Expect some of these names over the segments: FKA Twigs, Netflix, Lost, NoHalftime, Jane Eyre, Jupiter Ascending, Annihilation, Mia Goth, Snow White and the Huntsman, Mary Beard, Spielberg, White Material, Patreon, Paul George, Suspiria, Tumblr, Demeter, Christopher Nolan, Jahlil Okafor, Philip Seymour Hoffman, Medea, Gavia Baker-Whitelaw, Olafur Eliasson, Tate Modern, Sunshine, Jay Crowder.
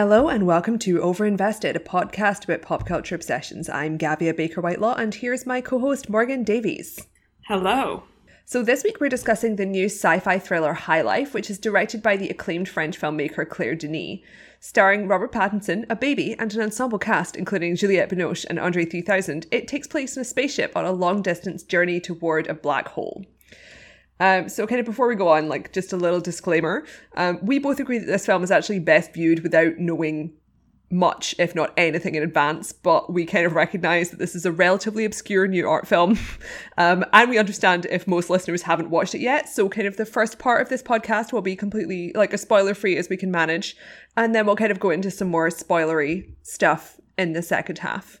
Hello and welcome to Overinvested, a podcast about pop culture obsessions. I'm Gavia Baker-Whitelaw and here's my co-host Morgan Davies. Hello. So this week we're discussing the new sci-fi thriller High Life, which is directed by the acclaimed French filmmaker Claire Denis, starring Robert Pattinson, a baby, and an ensemble cast including Juliette Binoche and André 3000. It takes place in a spaceship on a long-distance journey toward a black hole. So kind of before we go on, like just a little disclaimer, we both agree that this film is actually best viewed without knowing much, if not anything in advance, but we kind of recognise that this is a relatively obscure new art film, and we understand if most listeners haven't watched it yet, so kind of the first part of this podcast will be completely like as spoiler-free as we can manage, and then we'll kind of go into some more spoilery stuff in the second half.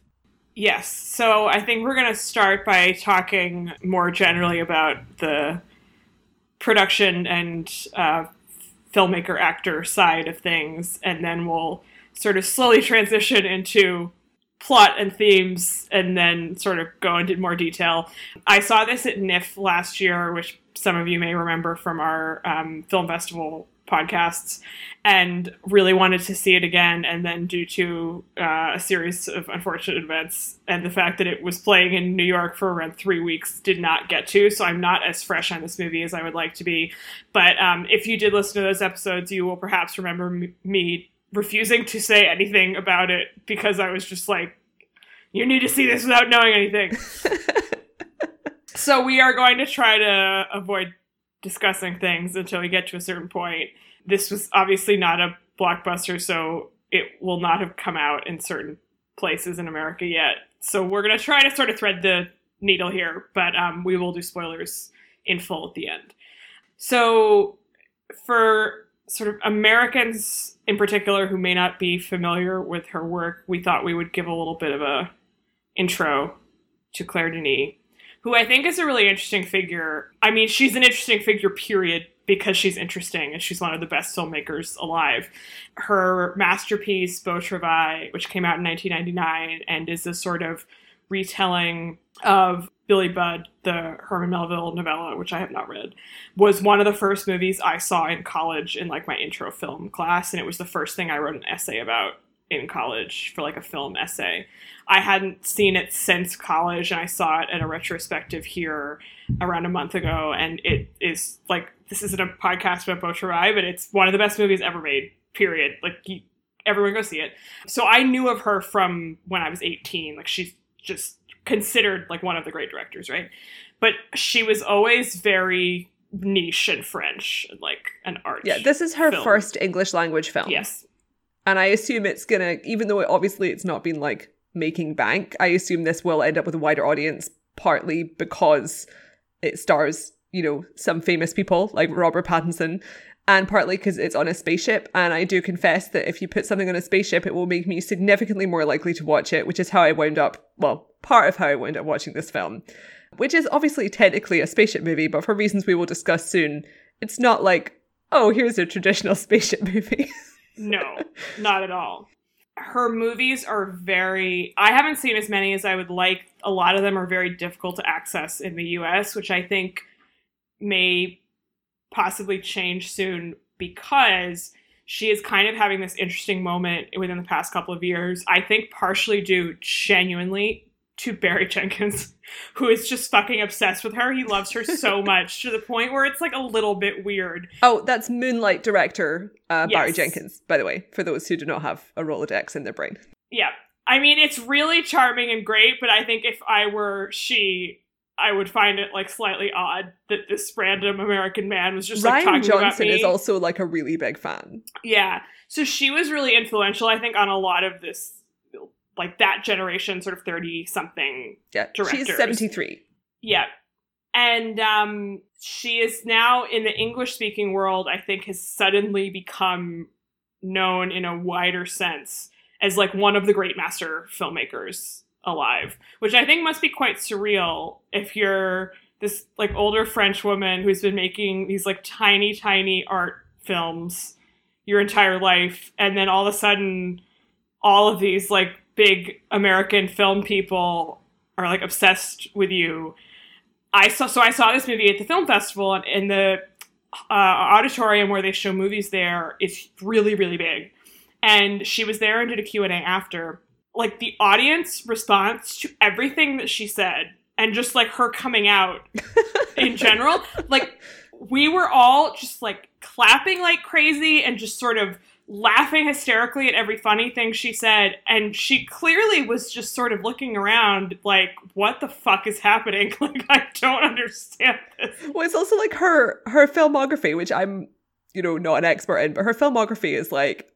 Yes, so I think we're going to start by talking more generally about the production and filmmaker-actor side of things, and then we'll sort of slowly transition into plot and themes, and then sort of go into more detail. I saw this at NIFF last year, which some of you may remember from our film festival podcasts, and really wanted to see it again, and then due to a series of unfortunate events and the fact that it was playing in New York for around 3 weeks, did not get to, so I'm not as fresh on this movie as I would like to be, but if you did listen to those episodes, you will perhaps remember me refusing to say anything about it because I was just like, you need to see this without knowing anything. So we are going to try to avoid discussing things until we get to a certain point. This was obviously not a blockbuster, so it will not have come out in certain places in America yet. So we're going to try to sort of thread the needle here, but we will do spoilers in full at the end. So for sort of Americans in particular who may not be familiar with her work, we thought we would give a little bit of a intro to Claire Denis, who I think is a really interesting figure. I mean, she's an interesting figure, period, because she's interesting and she's one of the best filmmakers alive. Her masterpiece, Beau Travail, which came out in 1999 and is a sort of retelling of Billy Budd, the Herman Melville novella, which I have not read, was one of the first movies I saw in college in like my intro film class. And it was the first thing I wrote an essay about in college for like a film essay. I hadn't seen it since college, and I saw it at a retrospective here around a month ago, and it is like, this isn't a podcast about Beau Travail, but it's one of the best movies ever made, period. Like, everyone go see it. So I knew of her from when I was 18. Like, she's just considered like one of the great directors, right? But she was always very niche and French, and like an art. Yeah, this is her first English language film. Yes. And I assume it's going to, even though obviously it's not been like making bank, I assume this will end up with a wider audience, partly because it stars, you know, some famous people like Robert Pattinson, and partly because it's on a spaceship. And I do confess that if you put something on a spaceship, it will make me significantly more likely to watch it, which is how I wound up, well, part of how I wound up watching this film, which is obviously technically a spaceship movie, but for reasons we will discuss soon, it's not like, oh, here's a traditional spaceship movie. No, not at all. Her movies are very... I haven't seen as many as I would like. A lot of them are very difficult to access in the US, which I think may possibly change soon because she is kind of having this interesting moment within the past couple of years. I think partially due genuinely to Barry Jenkins, who is just fucking obsessed with her. He loves her so much to the point where it's like a little bit weird. Oh, that's Moonlight director Barry Jenkins, by the way, for those who do not have a Rolodex in their brain. Yeah. I mean, it's really charming and great, but I think if I were she, I would find it like slightly odd that this random American man was just like talking about me. Rian Johnson is also like a really big fan. Yeah. So she was really influential, I think, on a lot of this, like that generation, sort of 30-something directors. She's 73. Yeah. And she is now in the English-speaking world, I think, has suddenly become known in a wider sense as like one of the great master filmmakers alive, which I think must be quite surreal if you're this like older French woman who's been making these like tiny, tiny art films your entire life. And then all of a sudden, all of these like big American film people are like obsessed with you. I saw this movie at the film festival, and in the auditorium where they show movies there, it's really, really big. And she was there and did a Q&A after. Like, the audience response to everything that she said and just, like, her coming out in general, like, we were all just, like, clapping like crazy and just sort of laughing hysterically at every funny thing she said. And she clearly was just sort of looking around like, what the fuck is happening? Like, I don't understand this. Well, it's also, like, her filmography, which I'm, you know, not an expert in, but her filmography is, like,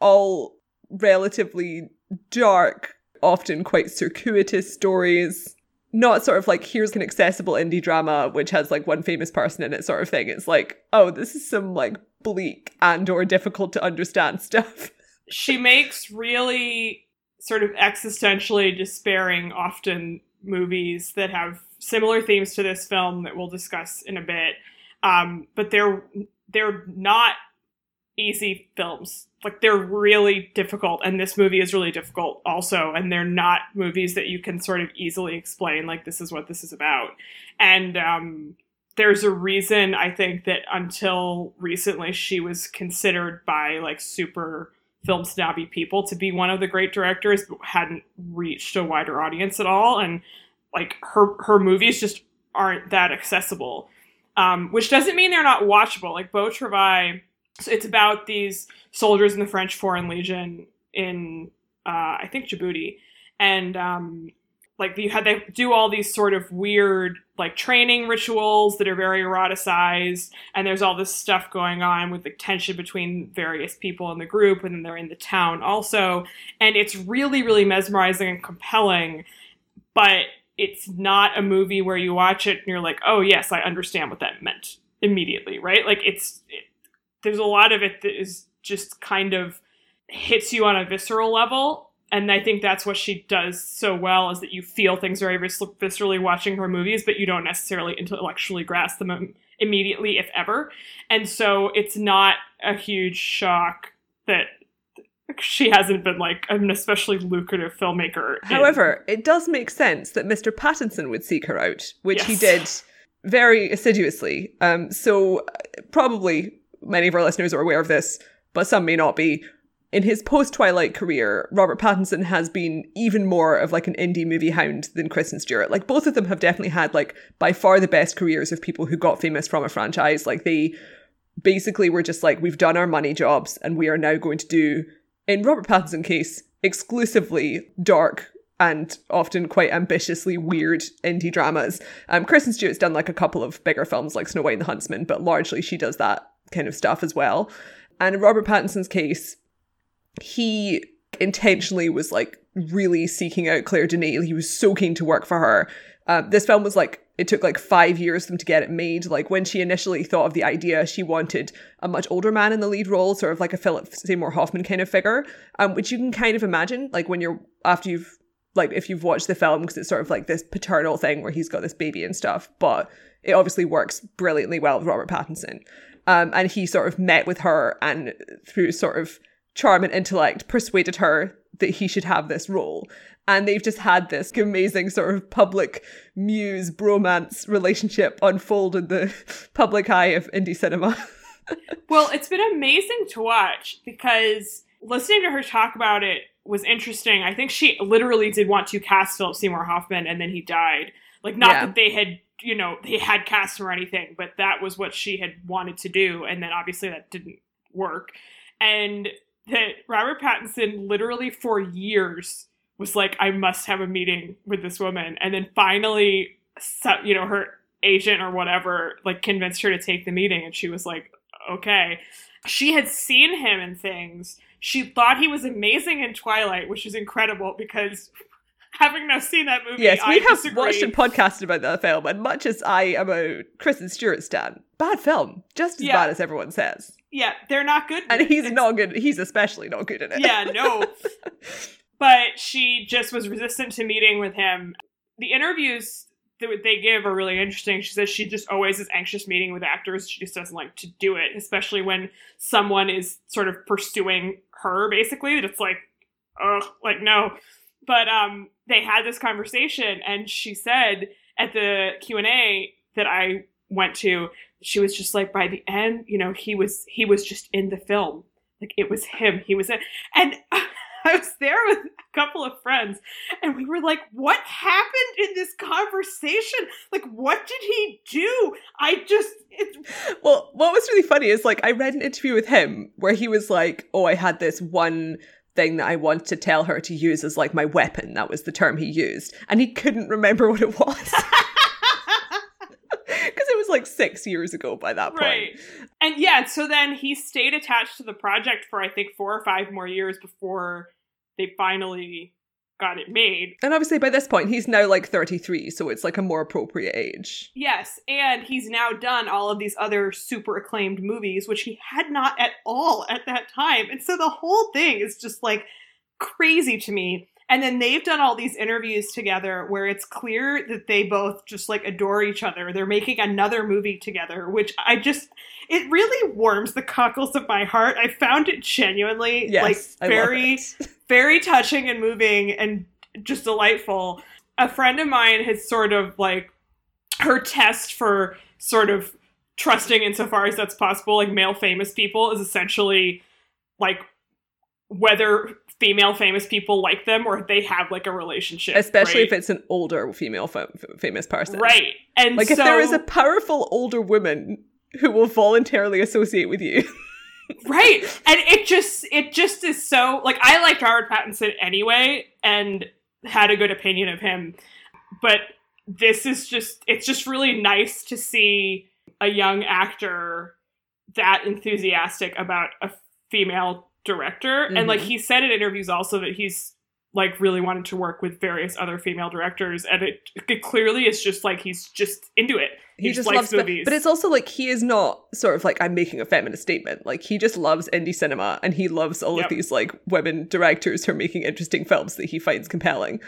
all relatively dark, often quite circuitous stories. Not sort of like, here's an accessible indie drama which has, like, one famous person in it sort of thing. It's like, oh, this is some, like, bleak and or difficult to understand stuff. She makes really sort of existentially despairing, often, movies that have similar themes to this film that we'll discuss in a bit. But they're not easy films. Like, they're really difficult, and this movie is really difficult also, and they're not movies that you can sort of easily explain, like, this is what this is about. And there's a reason, I think, that until recently she was considered by, like, super film snobby people to be one of the great directors, but hadn't reached a wider audience at all. And, like, her movies just aren't that accessible, which doesn't mean they're not watchable. Like, Beau Travail, so it's about these soldiers in the French Foreign Legion in, I think, Djibouti. And, like, they do all these sort of weird, like, training rituals that are very eroticized. And there's all this stuff going on with the tension between various people in the group. And then they're in the town also. And it's really, really mesmerizing and compelling. But it's not a movie where you watch it and you're like, oh, yes, I understand what that meant immediately, right? Like, there's a lot of it that is just kind of hits you on a visceral level. And I think that's what she does so well, is that you feel things very viscerally watching her movies, but you don't necessarily intellectually grasp them immediately, if ever. And so it's not a huge shock that she hasn't been, like, an especially lucrative filmmaker. However, it does make sense that Mr. Pattinson would seek her out, which yes, he did very assiduously. So probably many of our listeners are aware of this, but some may not be. In his post-Twilight career, Robert Pattinson has been even more of, like, an indie movie hound than Kristen Stewart. Like, both of them have definitely had, like, by far the best careers of people who got famous from a franchise. Like, they basically were just like, we've done our money jobs and we are now going to do, in Robert Pattinson's case, exclusively dark and often quite ambitiously weird indie dramas. Kristen Stewart's done, like, a couple of bigger films like Snow White and the Huntsman, but largely she does that kind of stuff as well. And in Robert Pattinson's case, he intentionally was, like, really seeking out Claire Denis. He was so keen to work for her. This film was, like, it took, like, 5 years for them to get it made. Like, when she initially thought of the idea, she wanted a much older man in the lead role, sort of like a Philip Seymour Hoffman kind of figure, which you can kind of imagine, like, when you're, after you've, like, if you've watched the film, because it's sort of like this paternal thing where he's got this baby and stuff, but it obviously works brilliantly well with Robert Pattinson. And he sort of met with her and, through sort of charm and intellect, persuaded her that he should have this role. And they've just had this amazing sort of public muse bromance relationship unfold in the public eye of indie cinema. Well, it's been amazing to watch, because listening to her talk about it was interesting. I think she literally did want to cast Philip Seymour Hoffman, and then he died. Like, not that they had, you know, they had cast him or anything, but that was what she had wanted to do. And then obviously that didn't work. And that Robert Pattinson literally for years was like, I must have a meeting with this woman. And then finally, you know, her agent or whatever, like, convinced her to take the meeting. And she was like, okay. She had seen him in things. She thought he was amazing in Twilight, which is incredible, because having now seen that movie, yes, I disagree. Yes, we have watched and podcasted about that film, and much as I am a Kristen Stewart stan, bad film, just as bad as everyone says. Yeah, they're not good. And he's not good. He's especially not good in it. Yeah, no. But she just was resistant to meeting with him. The interviews that they give are really interesting. She says she just always is anxious meeting with actors. She just doesn't like to do it, especially when someone is sort of pursuing her, basically, that it's like, ugh, like, no. But they had this conversation, and she said at the Q&A that I went to, she was just like, by the end, you know, he was just in the film. Like, it was him. He was it. And I was there with a couple of friends, and we were like, what happened in this conversation? Like, what did he do? Well, what was really funny is, like, I read an interview with him where he was like, oh, I had this one thing that I want to tell her to use as, like, my weapon. That was the term he used. And he couldn't remember what it was. Because it was like 6 years ago by that point. Right. And yeah, so then he stayed attached to the project for I think 4 or 5 more years before they finally got it made. And obviously by this point, he's now like 33, so it's like a more appropriate age. Yes, and he's now done all of these other super acclaimed movies, which he had not at all at that time. And so the whole thing is just like crazy to me. And then they've done all these interviews together where it's clear that they both just like adore each other. They're making another movie together, which it really warms the cockles of my heart. I found it genuinely very, very touching and moving and just delightful. A friend of mine has sort of like her test for sort of trusting insofar as that's possible, like male famous people is essentially like whether female famous people like them or if they have like a relationship, especially right? If it's an older female famous person, right? And like, so if there is a powerful older woman who will voluntarily associate with you. Right. And it just is so like, I liked Robert Pattinson anyway and had a good opinion of him, but this is just, it's just really nice to see a young actor that enthusiastic about a female director. And like he said in interviews also that he's like really wanted to work with various other female directors, and it clearly is just like he's just into it. He just loves movies, but it's also like he is not sort of like I'm making a feminist statement, like he just loves indie cinema and he loves all of these like women directors who are making interesting films that he finds compelling.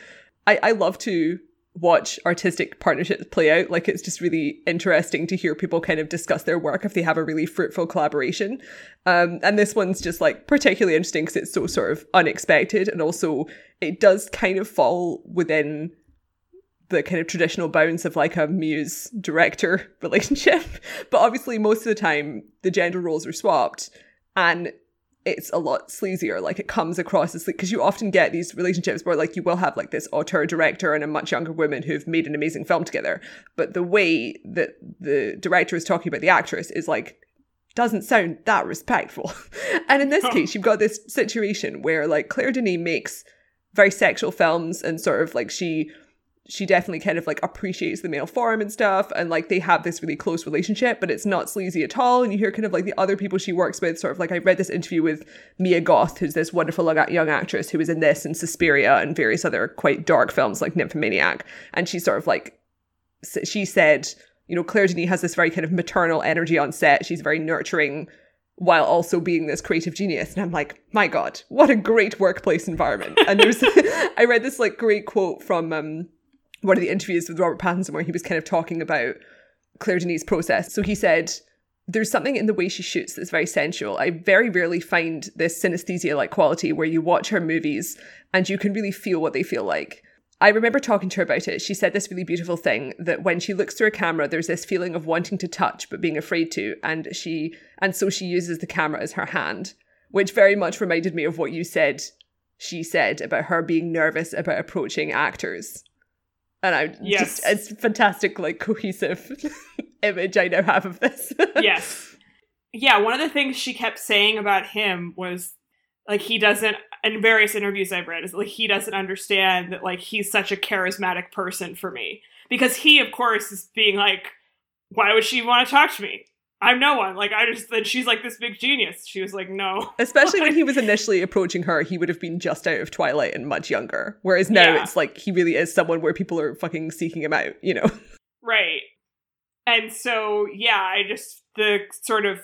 I love to watch artistic partnerships play out. Like, it's just really interesting to hear people kind of discuss their work if they have a really fruitful collaboration. And this one's just like particularly interesting because it's so sort of unexpected, and also it does kind of fall within the kind of traditional bounds of like a muse director relationship. But obviously most of the time the gender roles are swapped and it's a lot sleazier. Like, it comes across as like, because you often get these relationships where like you will have like this auteur director and a much younger woman who've made an amazing film together, but the way that the director is talking about the actress is like doesn't sound that respectful. And in this case you've got this situation where like Claire Denis makes very sexual films and sort of like she definitely kind of like appreciates the male form and stuff, and like they have this really close relationship, but it's not sleazy at all. And you hear kind of like the other people she works with, sort of like, I read this interview with Mia Goth, who's this wonderful young actress who was in this and Suspiria and various other quite dark films like Nymphomaniac, and she's sort of like, she said, you know, Claire Denis has this very kind of maternal energy on set. She's very nurturing while also being this creative genius. And I'm like, my God, what a great workplace environment. And there's I read this like great quote from one of the interviews with Robert Pattinson where he was kind of talking about Claire Denis' process. So he said, there's something in the way she shoots that's very sensual. I very rarely find this synesthesia-like quality where you watch her movies and you can really feel what they feel like. I remember talking to her about it. She said this really beautiful thing that when she looks through a camera, there's this feeling of wanting to touch but being afraid to. And so she uses the camera as her hand, which very much reminded me of what you said she said about her being nervous about approaching actors. And it's fantastic, like cohesive image I now have of this. Yes. Yeah, one of the things she kept saying about him was like he doesn't, in various interviews I've read, is like he doesn't understand that like he's such a charismatic person for me. Because he, of course, is being like, why would she want to talk to me? I'm no one. Like, then she's like this big genius. She was like, no. Especially when he was initially approaching her, he would have been just out of Twilight and much younger. Whereas now it's like, he really is someone where people are fucking seeking him out, you know? Right. And so, yeah, the sort of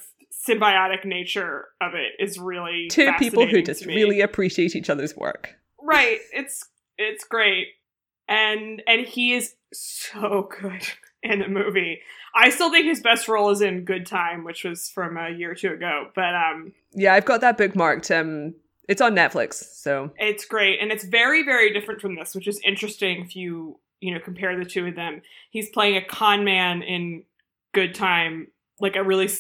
symbiotic nature of it is really two people who just really appreciate each other's work. Right. It's great. And he is so good in the movie. I still think his best role is in Good Time, which was from a year or two ago. But yeah, I've got that bookmarked. It's on Netflix, so it's great, and it's very, very different from this, which is interesting if you compare the two of them. He's playing a con man in Good Time, like a really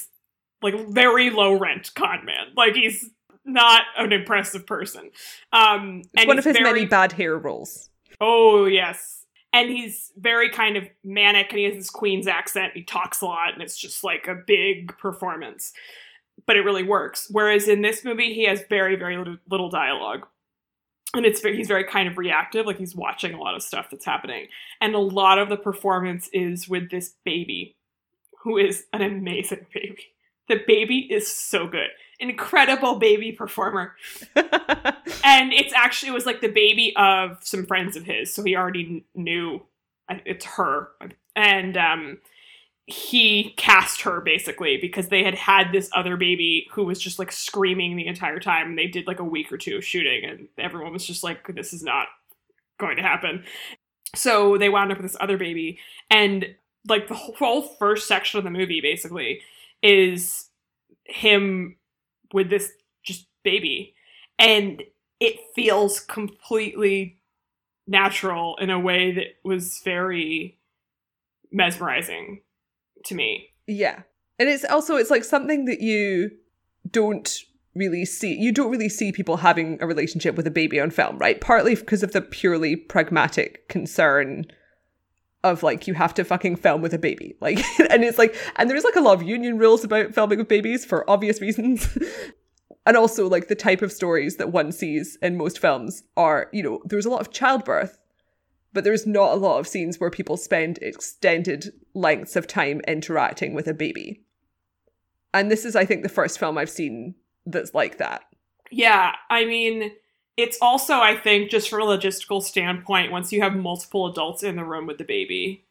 like very low rent con man. Like he's not an impressive person. And one of his many bad hair roles. Oh, yes. And he's very kind of manic, and he has this Queen's accent. He talks a lot, and it's just like a big performance. But it really works. Whereas in this movie, he has very, very little dialogue. And he's very kind of reactive. Like, he's watching a lot of stuff that's happening. And a lot of the performance is with this baby, who is an amazing baby. The baby is so good. Incredible baby performer. And it was like the baby of some friends of his. So he already knew it's her. And he cast her, basically, because they had this other baby who was just like screaming the entire time. And they did like a week or two of shooting, and everyone was just like, this is not going to happen. So they wound up with this other baby. And like the whole first section of the movie basically is him with this just baby, and it feels completely natural in a way that was very mesmerizing to me. Yeah. And it's like something that you don't really see. You don't really see people having a relationship with a baby on film, right? Partly because of the purely pragmatic concern of like, you have to fucking film with a baby. Like, and it's like, and there is like a lot of union rules about filming with babies for obvious reasons. And also like the type of stories that one sees in most films are, you know, there's a lot of childbirth, but there's not a lot of scenes where people spend extended lengths of time interacting with a baby. And this is, I think, the first film I've seen that's like that. Yeah, I mean, it's also, I think, just from a logistical standpoint, once you have multiple adults in the room with the baby,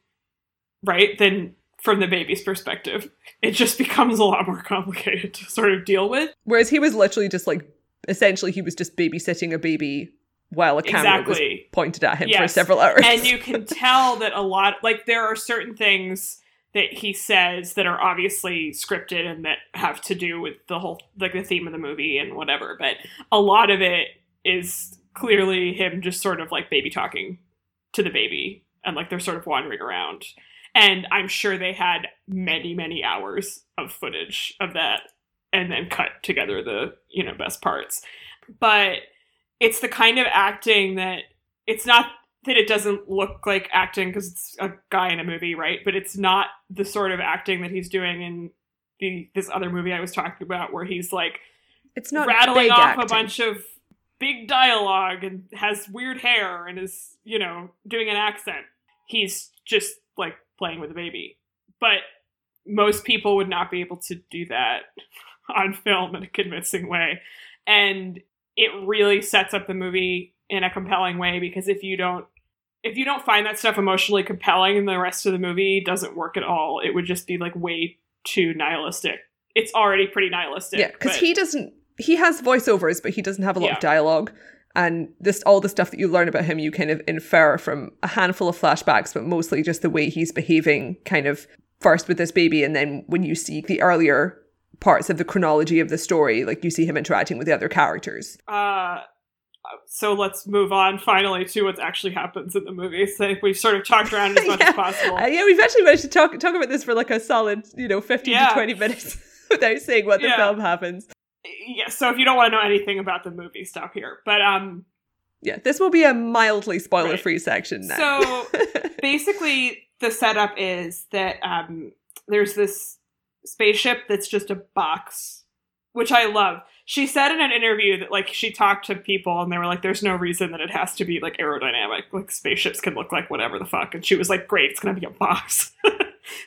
right, then from the baby's perspective, it just becomes a lot more complicated to sort of deal with. Whereas he was literally just like, essentially he was just babysitting a baby while a camera was pointed at him for several hours. And you can tell that a lot, like there are certain things that he says that are obviously scripted and that have to do with the whole, like the theme of the movie and whatever. But a lot of it is clearly him just sort of like baby talking to the baby, and like they're sort of wandering around. And I'm sure they had many, many hours of footage of that and then cut together the, you know, best parts. But it's the kind of acting that it's not that it doesn't look like acting because it's a guy in a movie, right? But it's not the sort of acting that he's doing in this other movie I was talking about where he's like, it's not rattling off acting. A bunch of big dialogue and has weird hair and is, you know, doing an accent. He's just like playing with a baby. But most people would not be able to do that on film in a convincing way. And it really sets up the movie in a compelling way, because if you don't find that stuff emotionally compelling, then the rest of the movie doesn't work at all. It would just be like way too nihilistic. It's already pretty nihilistic. Yeah, because he has voiceovers, but he doesn't have a lot of dialogue. And all the stuff that you learn about him, you kind of infer from a handful of flashbacks, but mostly just the way he's behaving kind of first with this baby. And then when you see the earlier parts of the chronology of the story, like you see him interacting with the other characters. So let's move on finally to what actually happens in the movie. So we've sort of talked around as much as possible. We've actually managed to talk about this for like a solid, you know, 15 to 20 minutes without saying what the film happens. Yeah, so if you don't want to know anything about the movie, stop here. But yeah, this will be a mildly spoiler-free section now. So basically the setup is that there's this spaceship that's just a box, which I love. She said in an interview that like she talked to people and they were like, there's no reason that it has to be like aerodynamic. Like spaceships can look like whatever the fuck. And she was like, great, it's going to be a box.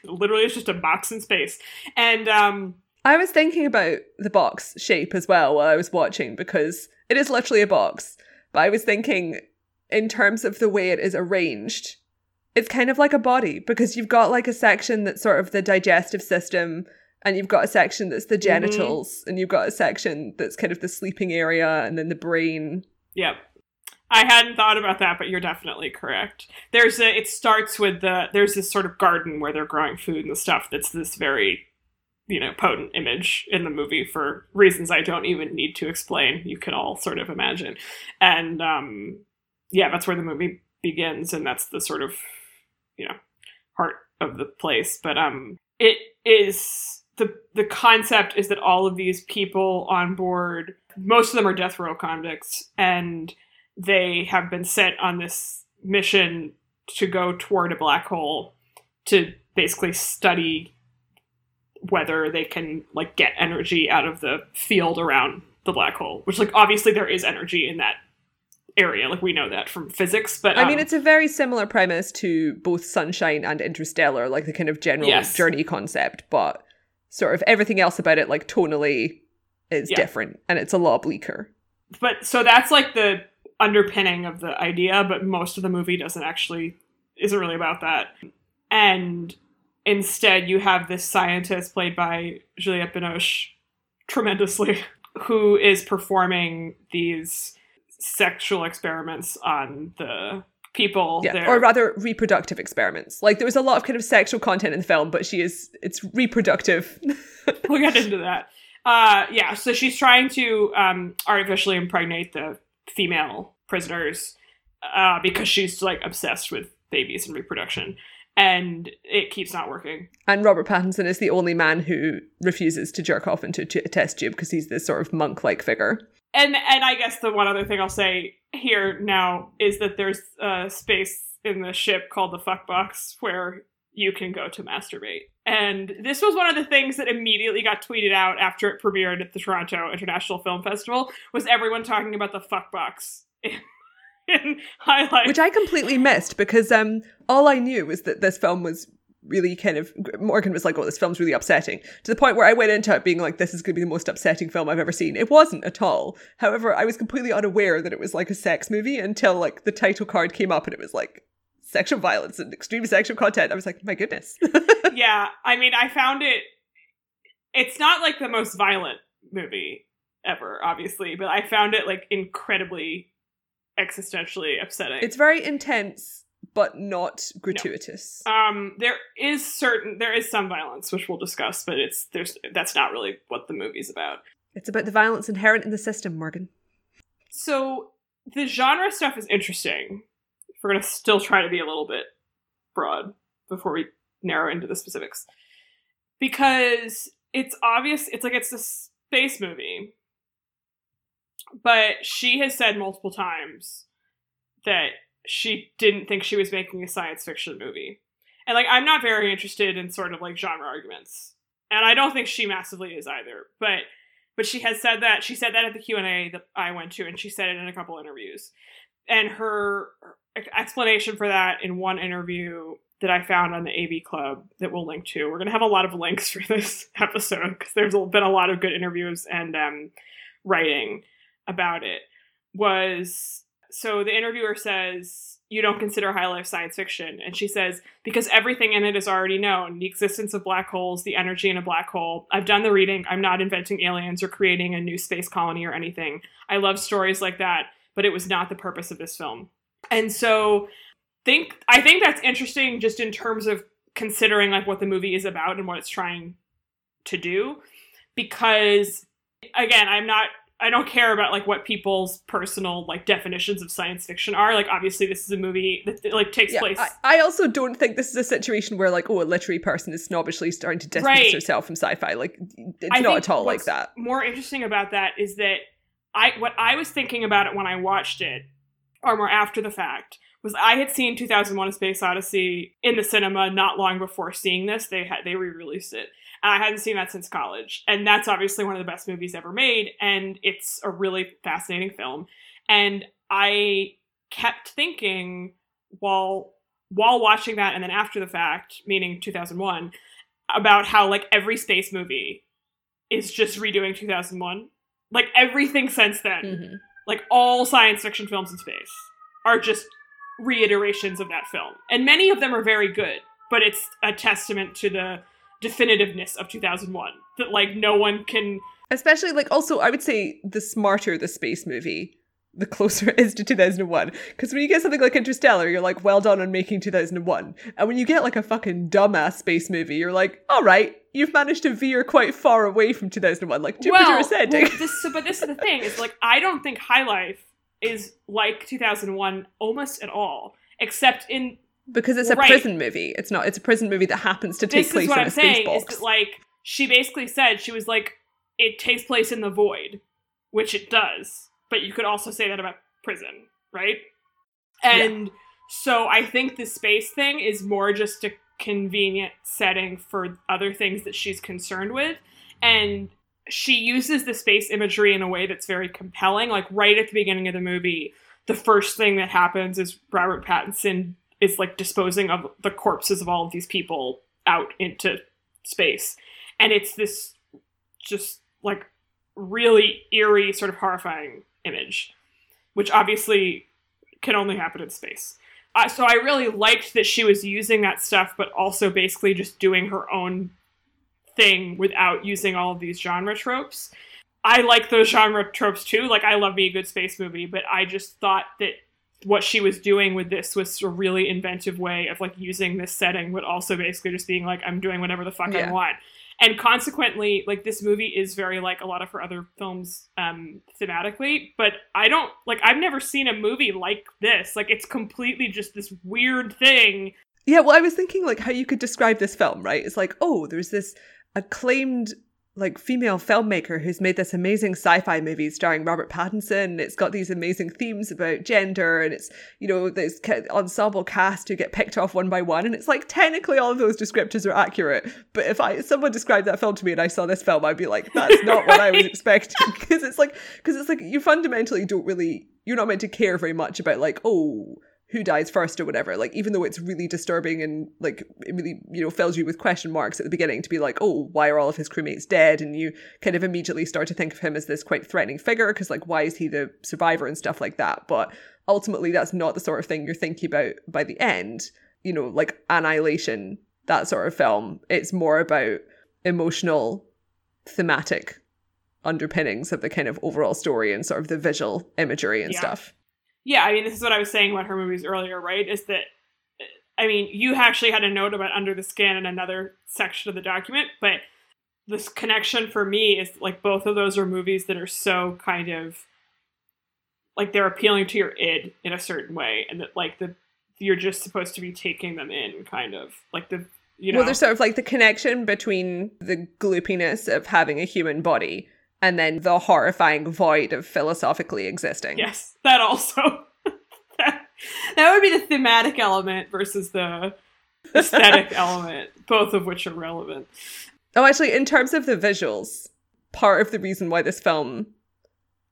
Literally, it's just a box in space. And I was thinking about the box shape as well while I was watching, because it is literally a box. But I was thinking in terms of the way it is arranged, it's kind of like a body, because you've got like a section that's sort of the digestive system, and you've got a section that's the genitals, and you've got a section that's kind of the sleeping area, and then the brain. Yep. I hadn't thought about that, but you're definitely correct. It starts with there's this sort of garden where they're growing food and stuff that's this very, you know, potent image in the movie for reasons I don't even need to explain. You can all sort of imagine. And yeah, that's where the movie begins, and that's the sort of, you know, heart of the place. But it is the concept is that all of these people on board, most of them are death row convicts, and they have been sent on this mission to go toward a black hole to basically study whether they can, like, get energy out of the field around the black hole, which, like, obviously there is energy in that area. Like, we know that from physics, but... I mean, it's a very similar premise to both Sunshine and Interstellar, like the kind of general journey concept, but sort of everything else about it, like, tonally is different, and it's a lot bleaker. But, so that's, like, the underpinning of the idea, but most of the movie isn't really about that. And instead, you have this scientist played by Juliette Binoche, tremendously, who is performing these sexual experiments on the people. Yeah, or rather, reproductive experiments. Like, there was a lot of kind of sexual content in the film, but it's reproductive. We'll get into that. So she's trying to artificially impregnate the female prisoners because she's, like, obsessed with babies and reproduction. And it keeps not working. And Robert Pattinson is the only man who refuses to jerk off into a test tube because he's this sort of monk-like figure. And I guess the one other thing I'll say here now is that there's a space in the ship called the fuck box where you can go to masturbate. And this was one of the things that immediately got tweeted out after it premiered at the Toronto International Film Festival, was everyone talking about the fuck box in High Life. Which I completely missed, because all I knew was that this film was really kind of... Morgan was like, oh, this film's really upsetting, to the point where I went into it being like, this is going to be the most upsetting film I've ever seen. It wasn't at all. However, I was completely unaware that it was like a sex movie until, like, the title card came up and it was like, sexual violence and extreme sexual content. I was like, my goodness. Yeah, I mean, I found it... It's not, like, the most violent movie ever, obviously, but I found it, like, incredibly... existentially upsetting. It's very intense, but not gratuitous. No. There is some violence, which we'll discuss, but that's not really what the movie's about. It's about the violence inherent in the system, Morgan. So the genre stuff is interesting. We're going to still try to be a little bit broad before we narrow into the specifics, because it's obvious. It's like, it's a space movie. But she has said multiple times that she didn't think she was making a science fiction movie. And, like, I'm not very interested in sort of, like, genre arguments. And I don't think she massively is either. But she has said that. She said that at the Q&A that I went to, and she said it in a couple interviews. And her explanation for that in one interview that I found on the AV Club that we'll link to. We're going to have a lot of links for this episode, because there's been a lot of good interviews and writing about it, was, so the interviewer says, you don't consider High Life science fiction. And she says, because everything in it is already known, the existence of black holes, the energy in a black hole. I've done the reading. I'm not inventing aliens or creating a new space colony or anything. I love stories like that, but it was not the purpose of this film. And so I think that's interesting, just in terms of considering, like, what the movie is about and what it's trying to do, because, again, I don't care about, like, what people's personal, like, definitions of science fiction are. Like, obviously this is a movie that, like, takes place. I also don't think this is a situation where, like, oh, a literary person is snobbishly starting to distance herself from sci-fi. Like, it's not at all like that. More interesting about that is that what I was thinking about it when I watched it, or more after the fact, was I had seen 2001: A Space Odyssey in the cinema not long before seeing this. They re-released it. And I hadn't seen that since college. And that's obviously one of the best movies ever made. And it's a really fascinating film. And I kept thinking while watching that, and then after the fact, meaning 2001, about how, like, every space movie is just redoing 2001. Like, everything since then. Mm-hmm. Like, all science fiction films in space are just reiterations of that film. And many of them are very good, but it's a testament to the definitiveness of 2001 that, like, no one can... Especially, like, also, I would say the smarter the space movie, the closer it is to 2001. Because when you get something like Interstellar, you're like, well done on making 2001. And when you get, like, a fucking dumbass space movie, you're like, all right, you've managed to veer quite far away from 2001. Like, Jupiter Ascending. But this is the thing. It's like, I don't think High Life is like 2001 almost at all. Except in... Because it's a prison movie. It's not. It's a prison movie that happens to take place in a space box. Is that, like, she basically said, she was like, it takes place in the void, which it does. But you could also say that about prison, right? And so I think the space thing is more just a convenient setting for other things that she's concerned with. And she uses the space imagery in a way that's very compelling. Like right at the beginning of the movie, the first thing that happens is Robert Pattinson is like disposing of the corpses of all of these people out into space. And it's this just like really eerie, sort of horrifying image, which obviously can only happen in space. So I really liked that she was using that stuff, but also basically just doing her own thing without using all of these genre tropes. I like those genre tropes too. Like, I love me a good space movie, but I just thought that what she was doing with this was a really inventive way of like using this setting, but also basically just being like, I'm doing whatever the fuck I want. And consequently, like, this movie is very like a lot of her other films thematically, but I don't, like, I've never seen a movie like this. Like, it's completely just this weird thing. Yeah, well, I was thinking like how you could describe this film, right? It's like, oh, there's this acclaimed like female filmmaker who's made this amazing sci-fi movie starring Robert Pattinson. It's got these amazing themes about gender, and it's, you know, this ensemble cast who get picked off one by one. And it's like, technically all of those descriptors are accurate. But if someone described that film to me and I saw this film, I'd be like, that's not what I was expecting. Because it's like you fundamentally don't really, you're not meant to care very much about like, oh, who dies first or whatever, like, even though it's really disturbing and like it really, you know, fills you with question marks at the beginning to be like, oh, why are all of his crewmates dead? And you kind of immediately start to think of him as this quite threatening figure because like, why is he the survivor and stuff like that? But ultimately, that's not the sort of thing you're thinking about by the end, you know, like Annihilation, that sort of film. It's more about emotional, thematic underpinnings of the kind of overall story and sort of the visual imagery and stuff. Yeah, I mean, this is what I was saying about her movies earlier, right? Is that, I mean, you actually had a note about Under the Skin in another section of the document, but this connection for me is like both of those are movies that are so kind of like they're appealing to your id in a certain way, and that like you're just supposed to be taking them in, kind of like the, you know. Well, there's sort of like the connection between the gloopiness of having a human body and then the horrifying void of philosophically existing. Yes, that also. that would be the thematic element versus the aesthetic element, both of which are relevant. Oh, actually, in terms of the visuals, part of the reason why this film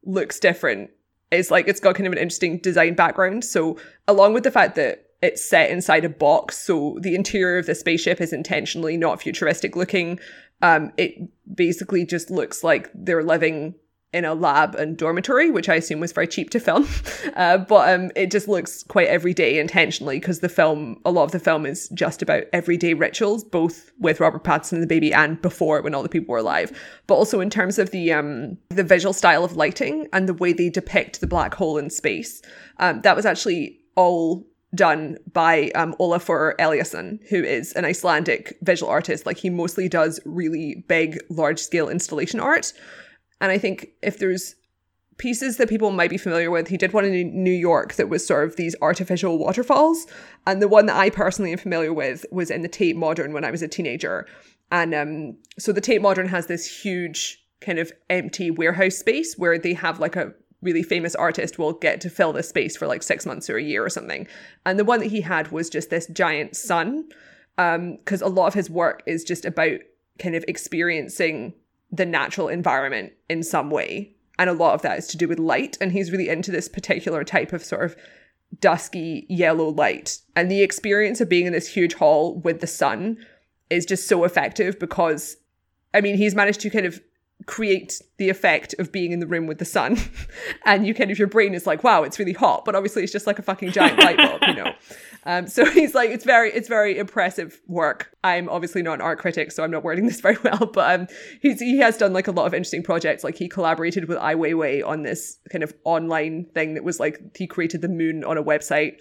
looks different is like it's got kind of an interesting design background. So along with the fact that it's set inside a box, so the interior of the spaceship is intentionally not futuristic looking. It basically just looks like they're living in a lab and dormitory, which I assume was very cheap to film. But it just looks quite everyday intentionally because a lot of the film is just about everyday rituals, both with Robert Pattinson and the baby and before when all the people were alive. But also in terms of the visual style of lighting and the way they depict the black hole in space, that was actually all done by Olafur Eliasson, who is an Icelandic visual artist. Like, he mostly does really big, large-scale installation art. And I think if there's pieces that people might be familiar with, he did one in New York that was sort of these artificial waterfalls. And the one that I personally am familiar with was in the Tate Modern when I was a teenager. And so the Tate Modern has this huge kind of empty warehouse space where they have like a really famous artist will get to fill this space for like 6 months or a year or something. And the one that he had was just this giant sun, because a lot of his work is just about kind of experiencing the natural environment in some way. And a lot of that is to do with light. And he's really into this particular type of sort of dusky yellow light. And the experience of being in this huge hall with the sun is just so effective because, I mean, he's managed to kind of create the effect of being in the room with the sun and you kind of, your brain is like, wow, it's really hot, but obviously it's just like a fucking giant light bulb, you know. So he's like, it's very impressive work. I'm obviously not an art critic, so I'm not wording this very well, but he has done like a lot of interesting projects. Like, he collaborated with Ai Weiwei on this kind of online thing that was like, he created the moon on a website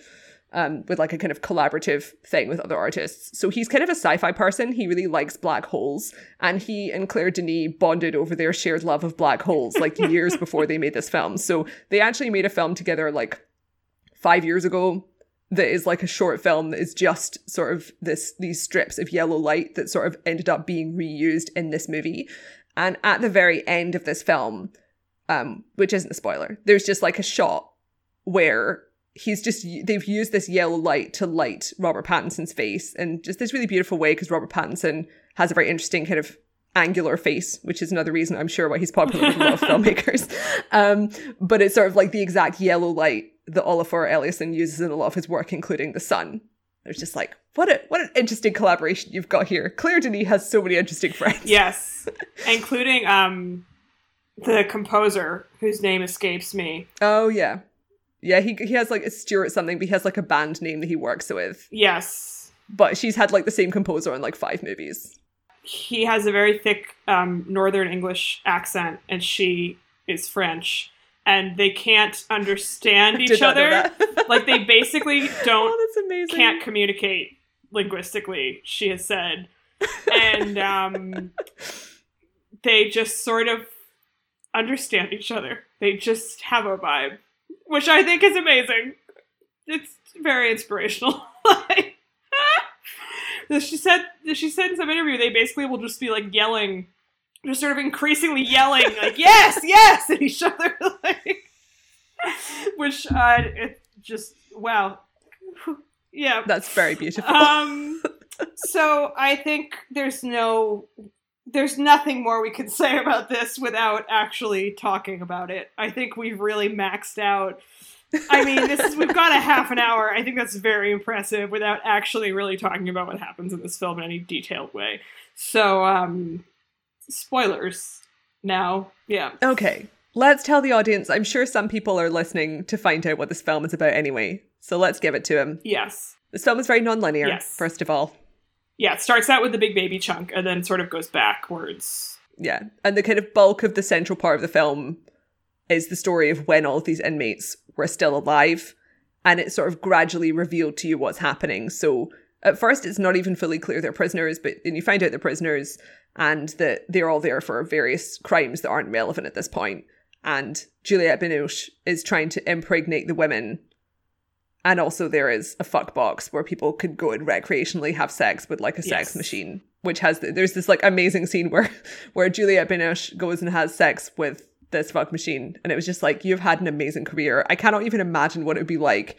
with like a kind of collaborative thing with other artists. So he's kind of a sci-fi person. He really likes black holes. And he and Claire Denis bonded over their shared love of black holes like years before they made this film. So they actually made a film together like 5 years ago that is like a short film that is just sort of these strips of yellow light that sort of ended up being reused in this movie. And at the very end of this film, which isn't a spoiler, there's just like a shot where they've used this yellow light to light Robert Pattinson's face in just this really beautiful way, because Robert Pattinson has a very interesting kind of angular face, which is another reason I'm sure why he's popular with a lot of filmmakers. But it's sort of like the exact yellow light that Olafur Eliasson uses in a lot of his work, including the sun. There's just like, what an interesting collaboration you've got here. Claire Denis has so many interesting friends. Yes, including the composer whose name escapes me. Oh yeah, yeah. He has like a Stewart something, but he has like a band name that he works with. Yes, but she's had like the same composer in like 5 movies. He has a very thick Northern English accent, and she is French. And they can't understand each other. Like, they basically can't communicate linguistically, she has said. And they just sort of understand each other. They just have a vibe, which I think is amazing. It's very inspirational. She said in some interview, they basically will just be like yelling. Just sort of increasingly yelling, like, yes, yes, at each other, like, which, it just, wow. Yeah. That's very beautiful. So I think there's nothing more we can say about this without actually talking about it. I think we've really maxed out. I mean, we've got a half an hour. I think that's very impressive without actually really talking about what happens in this film in any detailed way. So, spoilers now. Yeah. Okay. Let's tell the audience. I'm sure some people are listening to find out what this film is about anyway. So let's give it to them. Yes. This film is very non-linear, first of all. Yeah. It starts out with the big baby chunk and then sort of goes backwards. Yeah. And the kind of bulk of the central part of the film is the story of when all of these inmates were still alive. And it's sort of gradually revealed to you what's happening. So at first, it's not even fully clear they're prisoners, but then you find out they're prisoners and that they're all there for various crimes that aren't relevant at this point. And Juliette Binoche is trying to impregnate the women. And also there is a fuck box where people could go and recreationally have sex with like a sex machine, which has, there's this like amazing scene where Juliette Binoche goes and has sex with this fuck machine. And it was just like, you've had an amazing career. I cannot even imagine what it would be like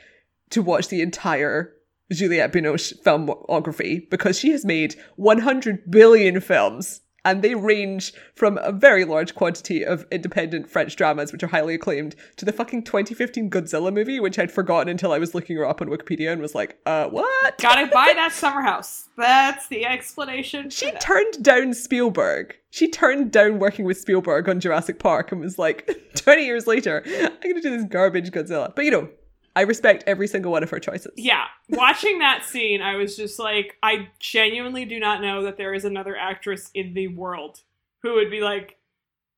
to watch the entire Juliette Binoche filmography, because she has made 100 billion films, and they range from a very large quantity of independent French dramas, which are highly acclaimed, to the fucking 2015 Godzilla movie, which I'd forgotten until I was looking her up on Wikipedia and was like, what? Gotta buy that summer house. That's the explanation. She turned down Spielberg. She turned down working with Spielberg on Jurassic Park and was like, 20 years later, I'm gonna do this garbage Godzilla. But you know, I respect every single one of her choices. Yeah. Watching that scene, I was just like, I genuinely do not know that there is another actress in the world who would be like,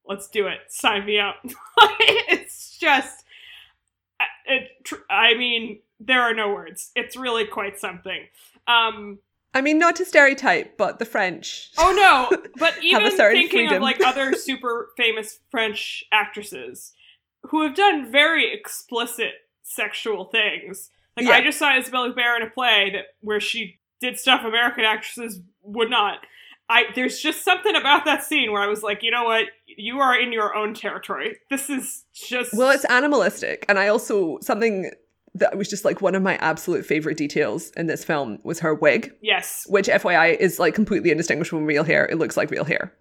let's do it. Sign me up. It's just, I mean, there are no words. It's really quite something. I mean, not to stereotype, but the French. Oh, no. But even thinking freedom of like other super famous French actresses who have done very explicit sexual things. Like, yeah. I just saw Isabelle Huppert in a play where she did stuff American actresses would not. There's just something about that scene where I was like, you know what? You are in your own territory. This is just... Well, it's animalistic. And I also... Something that was just, like, one of my absolute favourite details in this film was her wig. Yes. Which, FYI, is, like, completely indistinguishable from real hair. It looks like real hair.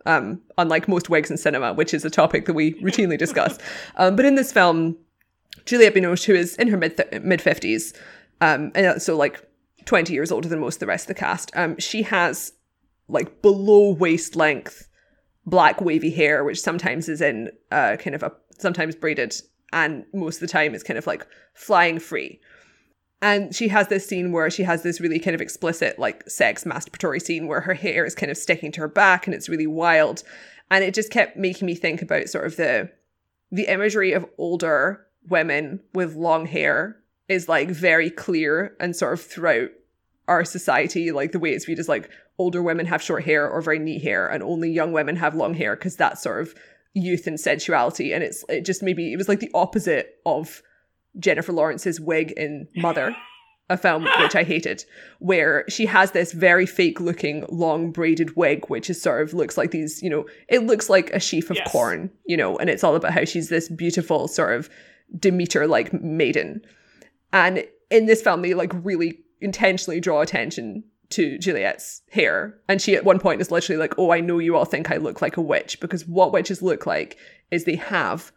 Unlike most wigs in cinema, which is a topic that we routinely discuss. But in this film... Juliette Binoche, who is in her mid-50s, and so like 20 years older than most of the rest of the cast, she has like below waist length black wavy hair, which sometimes is in sometimes braided, and most of the time it's kind of like flying free. And she has this scene where she has this really kind of explicit like sex masturbatory scene where her hair is kind of sticking to her back and it's really wild. And it just kept making me think about sort of the imagery of older women with long hair is like very clear and sort of throughout our society, like the way it's viewed is like older women have short hair or very neat hair and only young women have long hair because that's sort of youth and sensuality. And it was like the opposite of Jennifer Lawrence's wig in Mother, a film which I hated, where she has this very fake looking long braided wig, which is sort of looks like these, you know, it looks like a sheaf of corn, you know, and it's all about how she's this beautiful sort of Demeter like maiden. And in this film, they like really intentionally draw attention to Juliette's hair. And she at one point is literally like, oh, I know you all think I look like a witch, because what witches look like is they have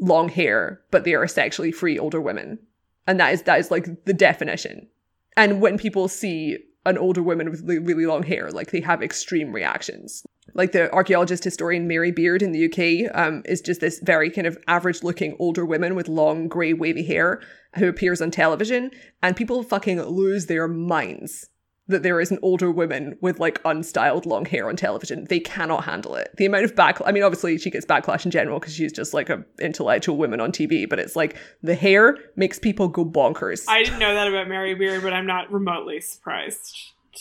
long hair, but they are sexually free older women. And that is like the definition. And when people see an older woman with really long hair, like they have extreme reactions. Like the archaeologist historian Mary Beard in the UK is just this very kind of average looking older woman with long grey wavy hair who appears on television, and people fucking lose their minds that there is an older woman with like unstyled long hair on television. They cannot handle it. The amount of backlash, I mean, obviously she gets backlash in general because she's just like an intellectual woman on TV, but it's like the hair makes people go bonkers. I didn't know that about Mary Beard, but I'm not remotely surprised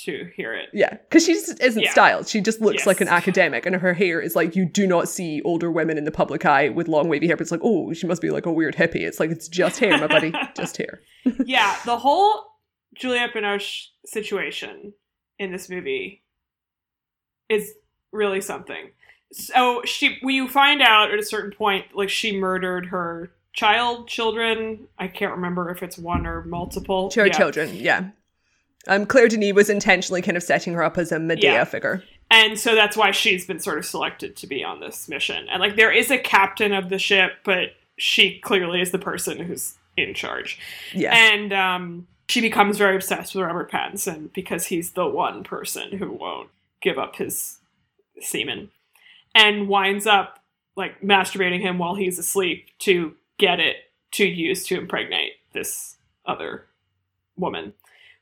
to hear it. Yeah, because she just isn't styled. She just looks like an academic, and her hair is like, you do not see older women in the public eye with long wavy hair, but it's like, oh, she must be like a weird hippie. It's like, it's just hair, my buddy, just hair. Yeah, the whole Juliette Binoche situation in this movie is really something. So she, when you find out at a certain point, like she murdered her children. I can't remember if it's one or multiple. Her children, yeah. Claire Denis was intentionally kind of setting her up as a Medea figure. And so that's why she's been sort of selected to be on this mission. And like there is a captain of the ship, but she clearly is the person who's in charge. Yeah. And she becomes very obsessed with Robert Pattinson because he's the one person who won't give up his semen, and winds up like masturbating him while he's asleep to get it to use to impregnate this other woman,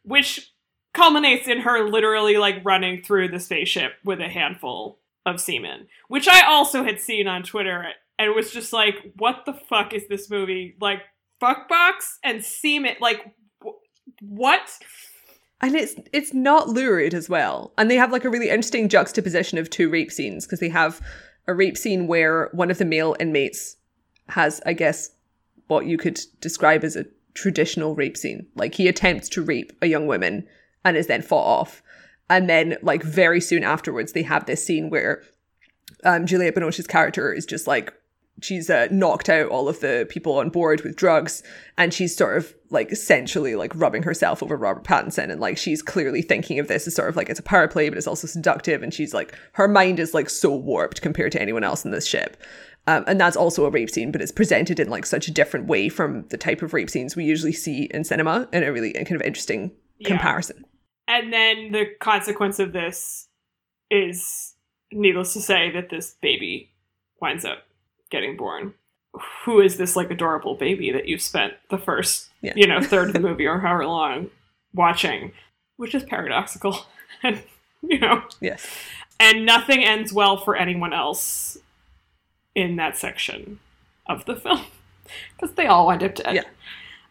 which culminates in her literally like running through the spaceship with a handful of semen, which I also had seen on Twitter and was just like, what the fuck is this movie? Like fuck box and semen, like what? And it's not lurid as well. And they have like a really interesting juxtaposition of two rape scenes, because they have a rape scene where one of the male inmates has, I guess, what you could describe as a traditional rape scene. Like he attempts to rape a young woman and is then fought off. And then like very soon afterwards, they have this scene where Juliette Binoche's character is just like, she's knocked out all of the people on board with drugs, and she's sort of like sensually like rubbing herself over Robert Pattinson, and like she's clearly thinking of this as sort of like it's a power play, but it's also seductive, and she's like her mind is like so warped compared to anyone else in this ship, and that's also a rape scene, but it's presented in like such a different way from the type of rape scenes we usually see in cinema, in a really kind of interesting comparison. And then the consequence of this is, needless to say, that this baby winds up getting born. Who is this like adorable baby that you've spent the first you know, third of the movie or however long watching, which is paradoxical. And you know, and nothing ends well for anyone else in that section of the film, because they all wind up dead.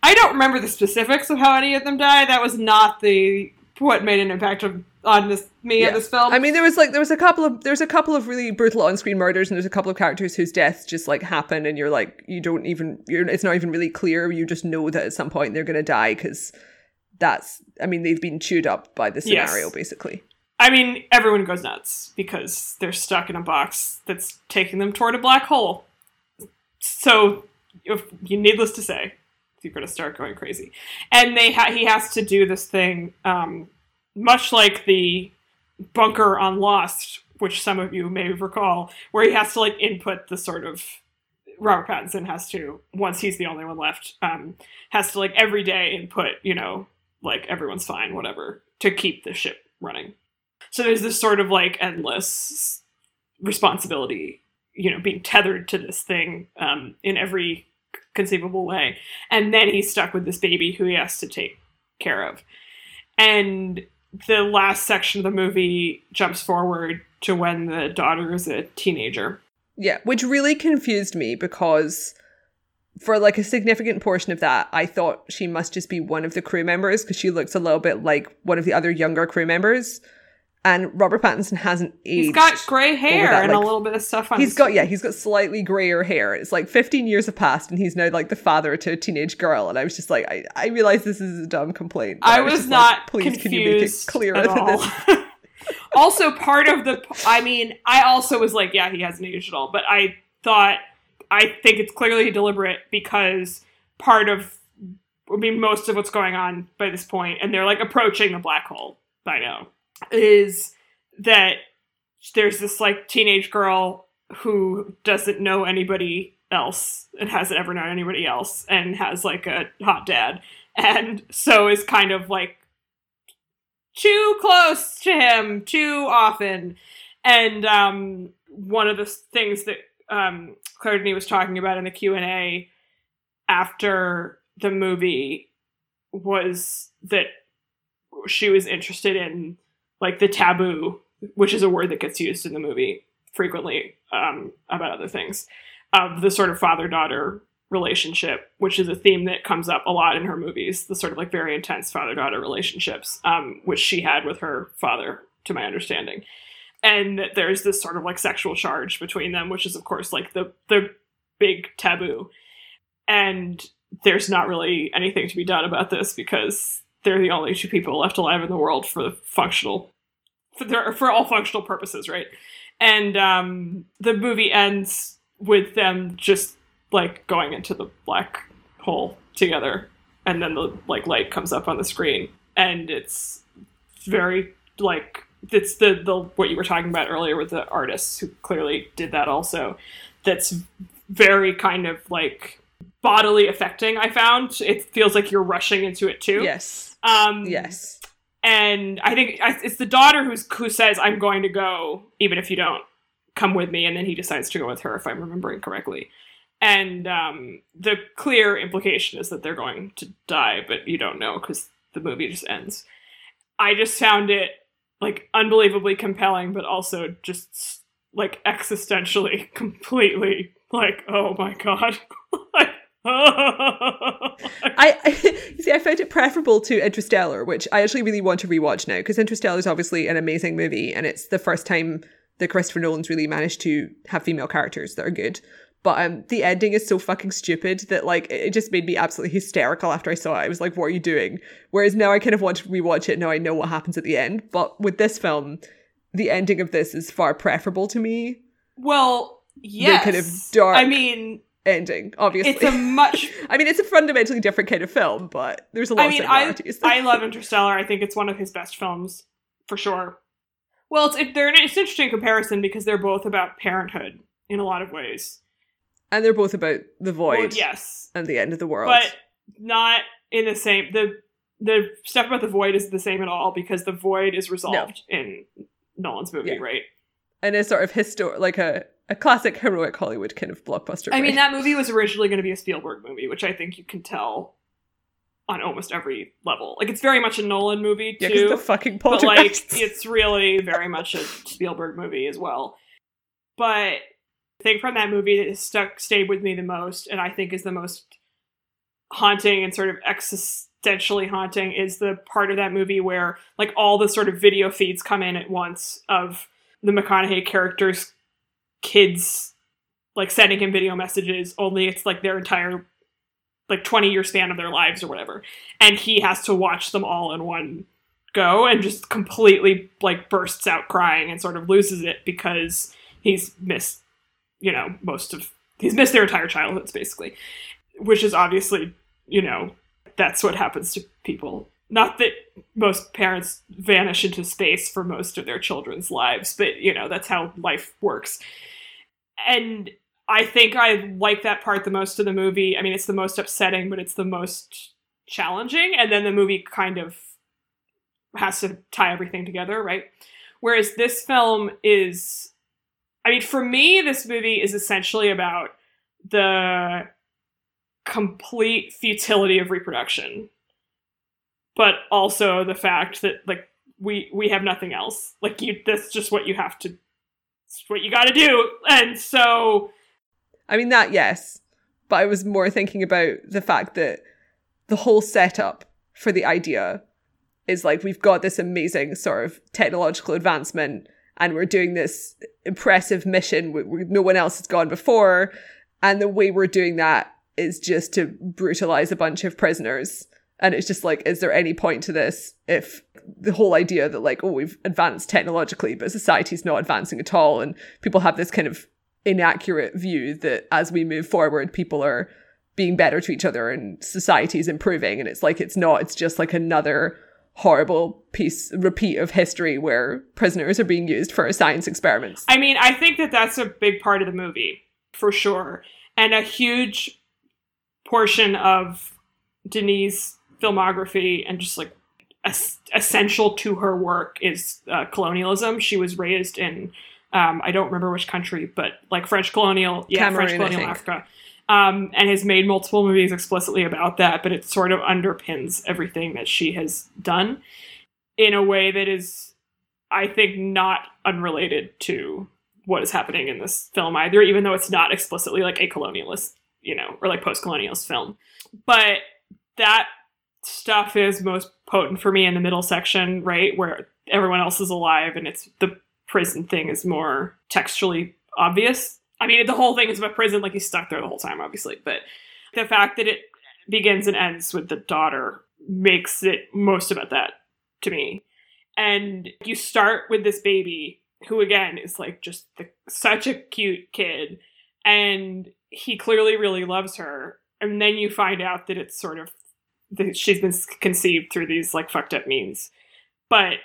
I don't remember the specifics of how any of them die. That was not the what made an impact on this in this film. I mean, there was a couple of really brutal on-screen murders, and there's a couple of characters whose deaths just like happen, and you're like, it's not even really clear. You just know that at some point they're gonna die, because they've been chewed up by the scenario, basically. I mean, everyone goes nuts because they're stuck in a box that's taking them toward a black hole. So, needless to say, you're gonna start going crazy, and he has to do this thing. Much like the bunker on Lost, which some of you may recall, where he has to like input the sort of Robert Pattinson has to, once he's the only one left, has to like every day input, you know, like everyone's fine, whatever, to keep the ship running. So there's this sort of like endless responsibility, you know, being tethered to this thing in every conceivable way. And then he's stuck with this baby who he has to take care of. And the last section of the movie jumps forward to when the daughter is a teenager. Yeah, which really confused me, because for like a significant portion of that, I thought she must just be one of the crew members, because she looks a little bit like one of the other younger crew members. And Robert Pattinson hasn't aged. He's got grey hair that, and a little bit of stuff on his face. He's got slightly greyer hair. It's like 15 years have passed and he's now like the father to a teenage girl. And I was just like, I realize this is a dumb complaint. I was not like, please, confused, can you make it clearer than this? Also, part of the... I also was like, yeah, he hasn't aged at all. But I think it's clearly deliberate because part of... most of what's going on by this point, and they're like approaching the black hole by now, is that there's this like teenage girl who doesn't know anybody else and hasn't ever known anybody else and has like a hot dad, and so is kind of like too close to him too often. And one of the things that Claire Denis was talking about in the Q&A after the movie was that she was interested in like the taboo, which is a word that gets used in the movie frequently about other things, of the sort of father-daughter relationship, which is a theme that comes up a lot in her movies, the sort of like very intense father-daughter relationships, which she had with her father, to my understanding. And that there's this sort of like sexual charge between them, which is of course like the big taboo. And there's not really anything to be done about this because they're the only two people left alive in the world for all functional purposes, right? And the movie ends with them just like going into the black hole together, and then the like light comes up on the screen, and it's very like it's the what you were talking about earlier with the artists who clearly did that also. That's very kind of like bodily affecting, I found. It feels like you're rushing into it too. Yes. Yes. And I think it's the daughter who says, I'm going to go, even if you don't come with me. And then he decides to go with her, if I'm remembering correctly. And the clear implication is that they're going to die, but you don't know because the movie just ends. I just found it like unbelievably compelling, but also just like existentially completely like, oh my God. I found it preferable to Interstellar, which I actually really want to rewatch now, because Interstellar is obviously an amazing movie and it's the first time that Christopher Nolan's really managed to have female characters that are good. But the ending is so fucking stupid that like it just made me absolutely hysterical after I saw it. I was like, what are you doing? Whereas now I kind of want to rewatch it. Now I know what happens at the end. But with this film, the ending of this is far preferable to me. Well, yes. The kind of dark... ending, obviously. It's a much... it's a fundamentally different kind of film, but there's a lot of similarities. I love Interstellar. I think it's one of his best films, for sure. Well, it's an interesting comparison because they're both about parenthood in a lot of ways. And they're both about the void. Well, yes. And the end of the world. But not in the same... The stuff about the void isn't the same at all because the void is resolved in Nolan's movie, right? And a sort of a classic heroic Hollywood kind of blockbuster. That movie was originally going to be a Spielberg movie, which I think you can tell on almost every level. Like, it's very much a Nolan movie, too. Yeah, because the fucking poltergeists. But, like, it's really very much a Spielberg movie as well. But the thing from that movie that has stayed with me the most, and I think is the most haunting and sort of existentially haunting, is the part of that movie where, like, all the sort of video feeds come in at once of the McConaughey character's kids like sending him video messages, only it's like their entire like 20-year span of their lives or whatever, and he has to watch them all in one go and just completely like bursts out crying and sort of loses it because he's missed their entire childhoods basically, which is obviously that's what happens to people. Not that most parents vanish into space for most of their children's lives, but, that's how life works. And I think I like that part the most of the movie. It's the most upsetting, but it's the most challenging. And then the movie kind of has to tie everything together, right? Whereas this film is... for me, this movie is essentially about the complete futility of reproduction. But also the fact that like we have nothing else. Like that's just what you have to. It's what you got to do. And so, that yes, but I was more thinking about the fact that the whole setup for the idea is like, we've got this amazing sort of technological advancement and we're doing this impressive mission where no one else has gone before. And the way we're doing that is just to brutalize a bunch of prisoners. And it's just like, is there any point to this if the whole idea that like, oh, we've advanced technologically, but society's not advancing at all. And people have this kind of inaccurate view that as we move forward, people are being better to each other and society's improving. And it's like, it's not, it's just like another horrible repeat of history where prisoners are being used for science experiments. I mean, I think that that's a big part of the movie, for sure. And a huge portion of Denis' filmography and just like essential to her work is colonialism. She was raised in, I don't remember which country, but like French colonial Africa. And has made multiple movies explicitly about that, but it sort of underpins everything that she has done in a way that is, I think, not unrelated to what is happening in this film either, even though it's not explicitly like a colonialist, you know, or like post-colonialist film. But that stuff is most potent for me in the middle section, right, where everyone else is alive and it's the prison thing is more textually obvious. I mean, the whole thing is about prison, like he's stuck there the whole time, obviously. But the fact that it begins and ends with the daughter makes it most about that to me. And you start with this baby who, again, is like just such a cute kid. And he clearly really loves her. And then you find out that it's sort of that she's been conceived through these like fucked up means. But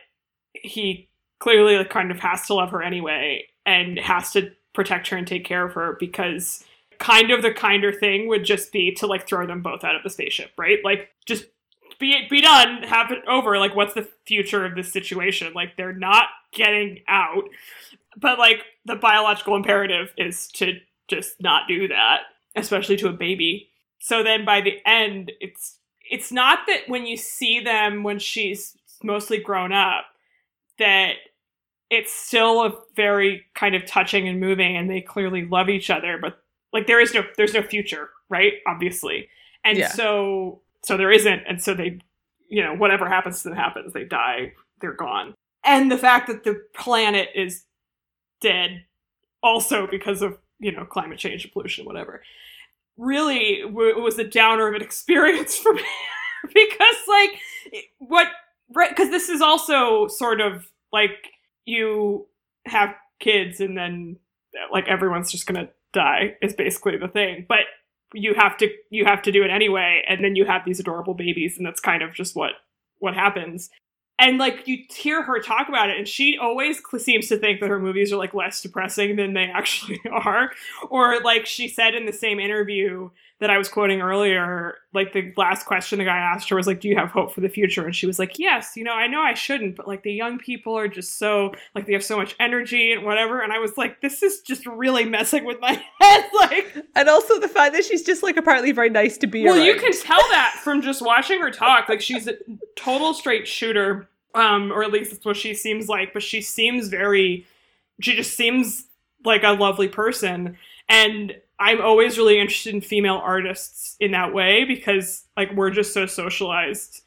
he clearly like, kind of has to love her anyway and has to protect her and take care of her, because kind of the kinder thing would just be to like throw them both out of the spaceship, right? Like just be done, have it over. Like, what's the future of this situation? Like, they're not getting out. But like the biological imperative is to just not do that, especially to a baby. So then by the end, it's not that when you see them when she's mostly grown up that it's still a very kind of touching and moving, and they clearly love each other, but like there's no future, right? Obviously. And yeah. So there isn't. And so they, you know, whatever happens to them happens, they die, they're gone. And the fact that the planet is dead also because of, you know, climate change and pollution, whatever, really was a downer of an experience for me because like what, right. Cause this is also sort of like, you have kids and then like everyone's just gonna die is basically the thing, but you have to do it anyway, and then you have these adorable babies, and that's kind of just what happens. And like you hear her talk about it, and she always seems to think that her movies are like less depressing than they actually are, or like she said in the same interview that I was quoting earlier, like the last question the guy asked her was like, do you have hope for the future? And she was like, yes, you know I shouldn't, but like the young people are just so like they have so much energy and whatever. And I was like, this is just really messing with my head. Like, and also the fact that she's just like apparently very nice to be around. Well, you can tell that from just watching her talk. Like, she's a total straight shooter, or at least that's what she seems like, but she just seems like a lovely person. And I'm always really interested in female artists in that way, because like we're just so socialized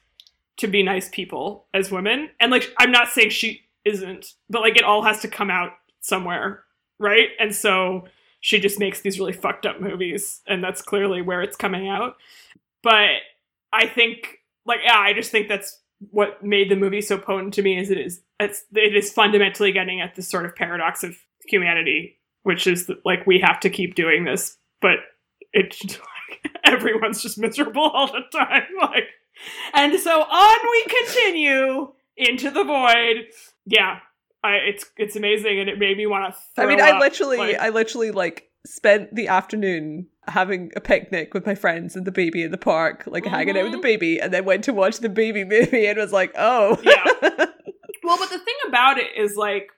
to be nice people as women. And like, I'm not saying she isn't, but like it all has to come out somewhere, right? And so she just makes these really fucked up movies, and that's clearly where it's coming out. But I think like, yeah, I just think that's what made the movie so potent to me, is it is fundamentally getting at this sort of paradox of humanity, which is that, like, we have to keep doing this, but it's like everyone's just miserable all the time. Like, and so on we continue into the void. Yeah, it's amazing, and it made me want to throw up. I mean, I literally like spent the afternoon having a picnic with my friends and the baby in the park, like mm-hmm. hanging out with the baby, and then went to watch the baby movie and was like, oh, yeah. Well, but the thing about it is like.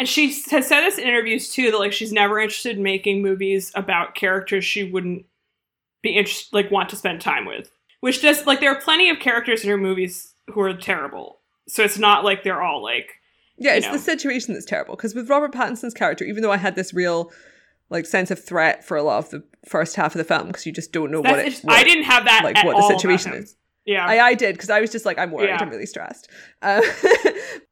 And she has said this in interviews, too, that, like, she's never interested in making movies about characters she wouldn't be interested, like, want to spend time with. Which does, like, there are plenty of characters in her movies who are terrible. So it's not like they're all, like, yeah, it's the situation that's terrible. Because with Robert Pattinson's character, even though I had this real, like, sense of threat for a lot of the first half of the film, because you just don't know what I didn't have that at all. Like, what the situation is. Yeah, I did, because I was just like, I'm worried. Yeah. I'm really stressed.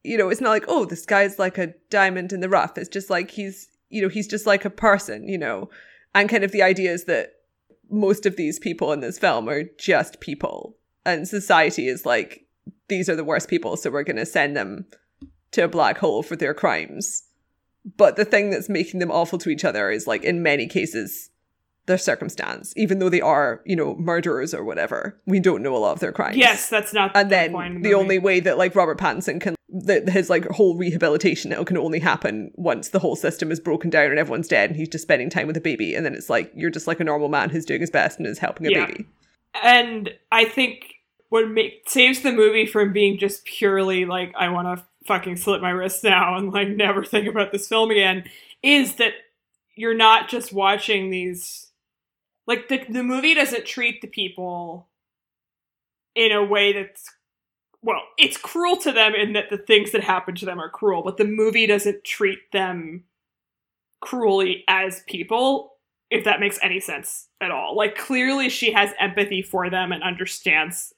You know, it's not like, oh, this guy's like a diamond in the rough. It's just like he's just like a person, you know, and kind of the idea is that most of these people in this film are just people, and society is like, these are the worst people, so we're going to send them to a black hole for their crimes. But the thing that's making them awful to each other is, like, in many cases, their circumstance, even though they are, you know, murderers or whatever. We don't know a lot of their crimes. Yes, that's not the point. And then the only way that, like, Robert Pattinson can, his, like, whole rehabilitation, it can only happen once the whole system is broken down and everyone's dead and he's just spending time with a baby. And then it's like, you're just like a normal man who's doing his best and is helping a baby. And I think what saves the movie from being just purely like, I want to fucking slit my wrists now and like never think about this film again, is that you're not just watching these, like, the movie doesn't treat the people in a way that's, well, it's cruel to them in that the things that happen to them are cruel, but the movie doesn't treat them cruelly as people, if that makes any sense at all. Like, clearly she has empathy for them and understands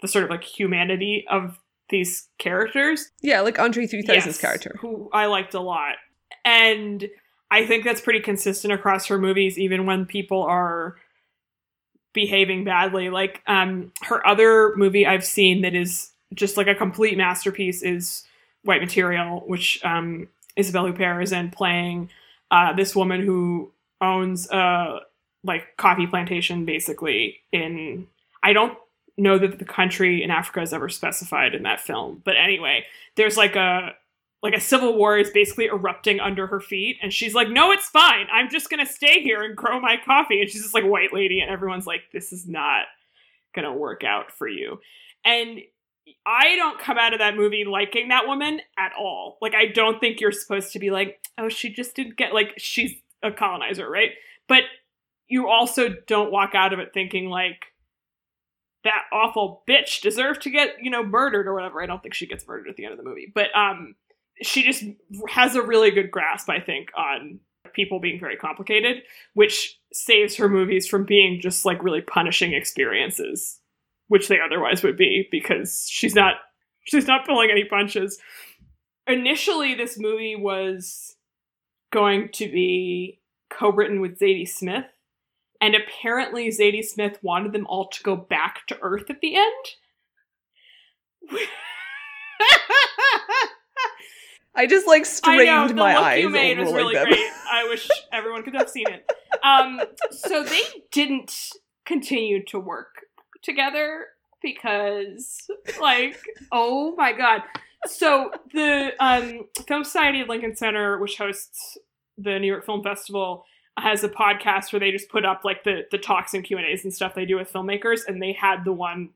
the sort of, like, humanity of these characters. Yeah, like André 3000's character. Who I liked a lot. And I think that's pretty consistent across her movies, even when people are behaving badly. Like, her other movie I've seen that is just, like, a complete masterpiece is White Material, which Isabelle Huppert is in, playing this woman who owns a, like, coffee plantation, basically, in... I don't know that the country in Africa is ever specified in that film. But anyway, there's like a civil war is basically erupting under her feet. And she's like, no, it's fine. I'm just going to stay here and grow my coffee. And she's just like white lady. And everyone's like, this is not going to work out for you. And I don't come out of that movie liking that woman at all. Like, I don't think you're supposed to be like, oh, she just didn't get, like, she's a colonizer, right? But you also don't walk out of it thinking like, that awful bitch deserved to get, you know, murdered or whatever. I don't think she gets murdered at the end of the movie. But she just has a really good grasp, I think, on people being very complicated, which saves her movies from being just, like, really punishing experiences, which they otherwise would be, because she's not pulling any punches. Initially, this movie was going to be co-written with Zadie Smith, and apparently Zadie Smith wanted them all to go back to Earth at the end. I just, like, strained my eyes. I know, the look you made was really great. I wish everyone could have seen it. So they didn't continue to work together because, like, oh my god. So the Film Society of Lincoln Center, which hosts the New York Film Festival, has a podcast where they just put up, like, the talks and Q&As and stuff they do with filmmakers, and they had the one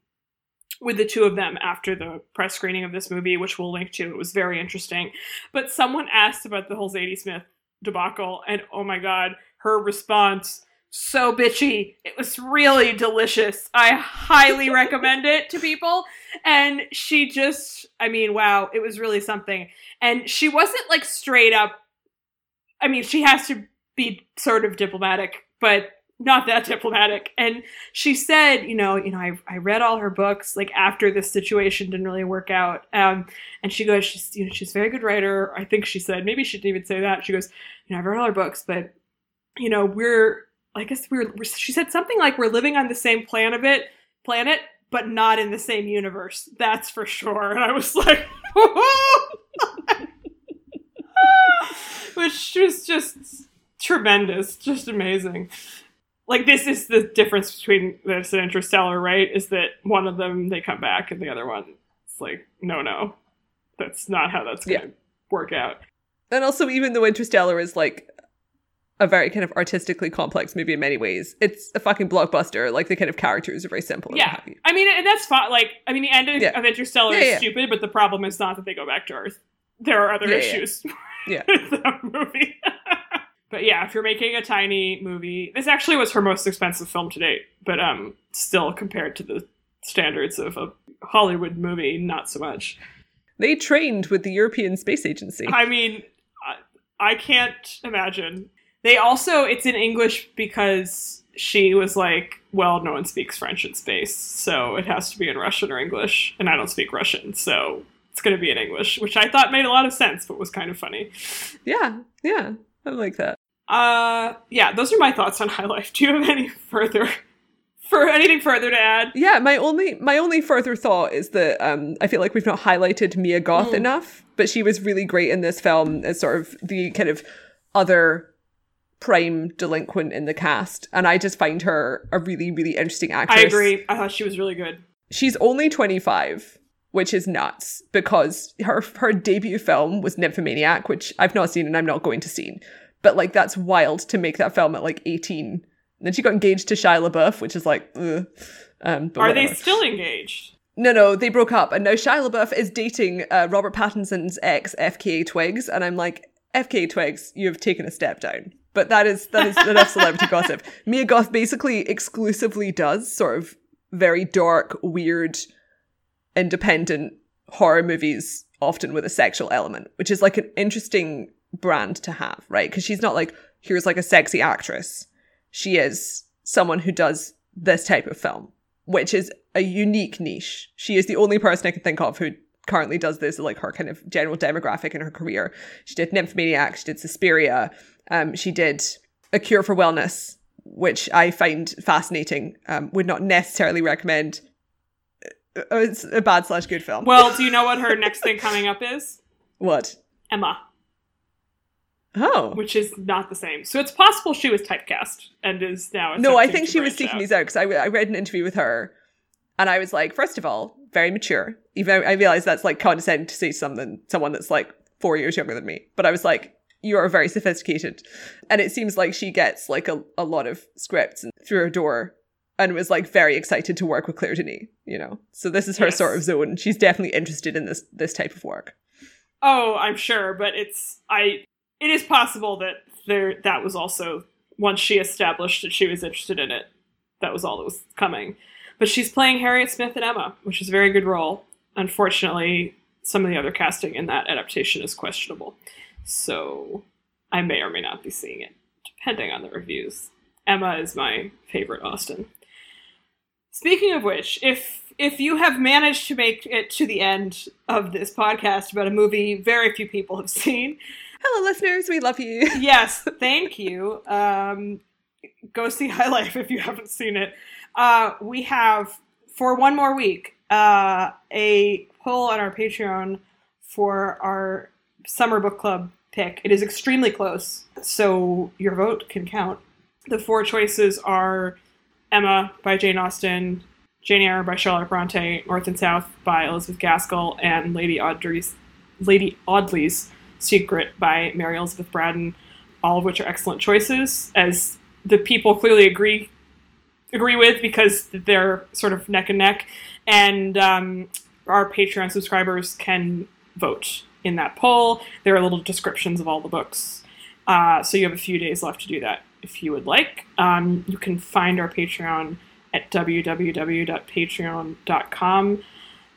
with the two of them after the press screening of this movie, which we'll link to. It was very interesting. But someone asked about the whole Zadie Smith debacle, and oh my god, her response, so bitchy. It was really delicious. I highly recommend it to people. And she just, I mean, wow, it was really something. And she wasn't, like, straight up, I mean, she has to be sort of diplomatic, but not that diplomatic. And she said, you know, I read all her books, like, after this situation didn't really work out. And she goes, she's a very good writer. I think she said, maybe she didn't even say that. She goes, you know, I've read all her books, but, you know, she said something like, we're living on the same planet, but not in the same universe. That's for sure. And I was like, which was just tremendous, just amazing. Like, this is the difference between this and Interstellar, right? Is that one of them, they come back, and the other one, it's like, no, that's not how that's going to work out. And also, even though Interstellar is, like, a very kind of artistically complex movie in many ways, it's a fucking blockbuster. Like, the kind of characters are very simple. Yeah, I mean, and that's fine. Like, I mean, the end of Interstellar is stupid, but the problem is not that they go back to Earth. There are other issues with that movie. But yeah, if you're making a tiny movie, this actually was her most expensive film to date, but still, compared to the standards of a Hollywood movie, not so much. They trained with the European Space Agency. I mean, I can't imagine. They also, it's in English because she was like, well, no one speaks French in space, so it has to be in Russian or English, and I don't speak Russian, so it's going to be in English, which I thought made a lot of sense, but was kind of funny. Yeah, I like that. Yeah, those are my thoughts on High Life. Do you have anything further to add? Yeah, my only further thought is that I feel like we've not highlighted Mia Goth enough, but she was really great in this film as sort of the kind of other prime delinquent in the cast, and I just find her a really, really interesting actress. I agree. I thought she was really good. She's only 25, which is nuts, because her debut film was Nymphomaniac, which I've not seen and I'm not going to see. But like, that's wild to make that film at like 18. And then she got engaged to Shia LaBeouf, which is like, ugh. Are whatever. They still engaged? No, they broke up, and now Shia LaBeouf is dating Robert Pattinson's ex, FKA Twigs, and I'm like, FKA Twigs, you have taken a step down. But that is enough celebrity gossip. Mia Goth basically exclusively does sort of very dark, weird, independent horror movies, often with a sexual element, which is like an interesting brand to have, right? Because she's not like, here's like a sexy actress. She is someone who does this type of film, which is a unique niche. She is the only person I can think of who currently does this, like her kind of general demographic in her career. She did Nymphomaniac, she did Suspiria, she did A Cure for Wellness, which I find fascinating. Would not necessarily recommend. It's a bad/good film. Well, do you know what her next thing coming up is? What? Emma. Oh. Which is not the same. So it's possible she was typecast and is now... No, I think she was seeking these out, because I read an interview with her and I was like, first of all, very mature. Even though I realize that's like condescending to say someone that's like 4 years younger than me. But I was like, you are very sophisticated. And it seems like she gets like a lot of scripts through her door and was like very excited to work with Claire Denis, you know? So this is her sort of zone. She's definitely interested in this type of work. Oh, I'm sure. But it is possible that that was also, once she established that she was interested in it, that was all that was coming. But she's playing Harriet Smith in Emma, which is a very good role. Unfortunately, some of the other casting in that adaptation is questionable. So I may or may not be seeing it, depending on the reviews. Emma is my favorite Austen. Speaking of which, if you have managed to make it to the end of this podcast about a movie very few people have seen... Hello, listeners. We love you. Yes. Thank you. Go see High Life if you haven't seen it. We have, for one more week, a poll on our Patreon for our summer book club pick. It is extremely close, so your vote can count. The four choices are Emma by Jane Austen, Jane Eyre by Charlotte Bronte, North and South by Elizabeth Gaskell, and Lady Audley's Secret by Mary Elizabeth Braddon, all of which are excellent choices, as the people clearly agree with, because they're sort of neck and neck, and our Patreon subscribers can vote in that poll. There are little descriptions of all the books, so you have a few days left to do that if you would like. You can find our Patreon at www.patreon.com.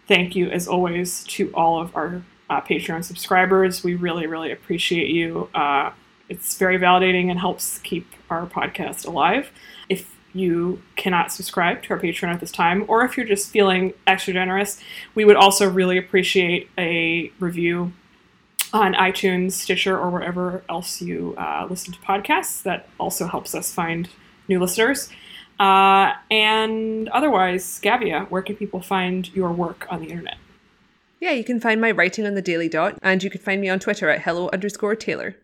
Thank you, as always, to all of our Patreon subscribers. We really, really appreciate you. It's very validating and helps keep our podcast alive. If you cannot subscribe to our Patreon at this time, or if you're just feeling extra generous, we would also really appreciate a review on iTunes, Stitcher, or wherever else you listen to podcasts. That also helps us find new listeners. And otherwise, Gavia, where can people find your work on the internet? Yeah, you can find my writing on the Daily Dot, and you can find me on Twitter at hello_Taylor.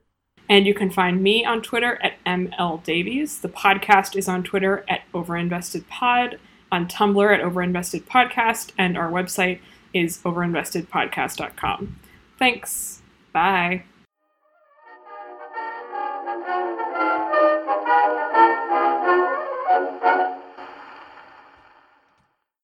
And you can find me on Twitter at MLDavies. The podcast is on Twitter at OverinvestedPod, on Tumblr at OverinvestedPodcast, and our website is overinvestedpodcast.com. Thanks. Bye.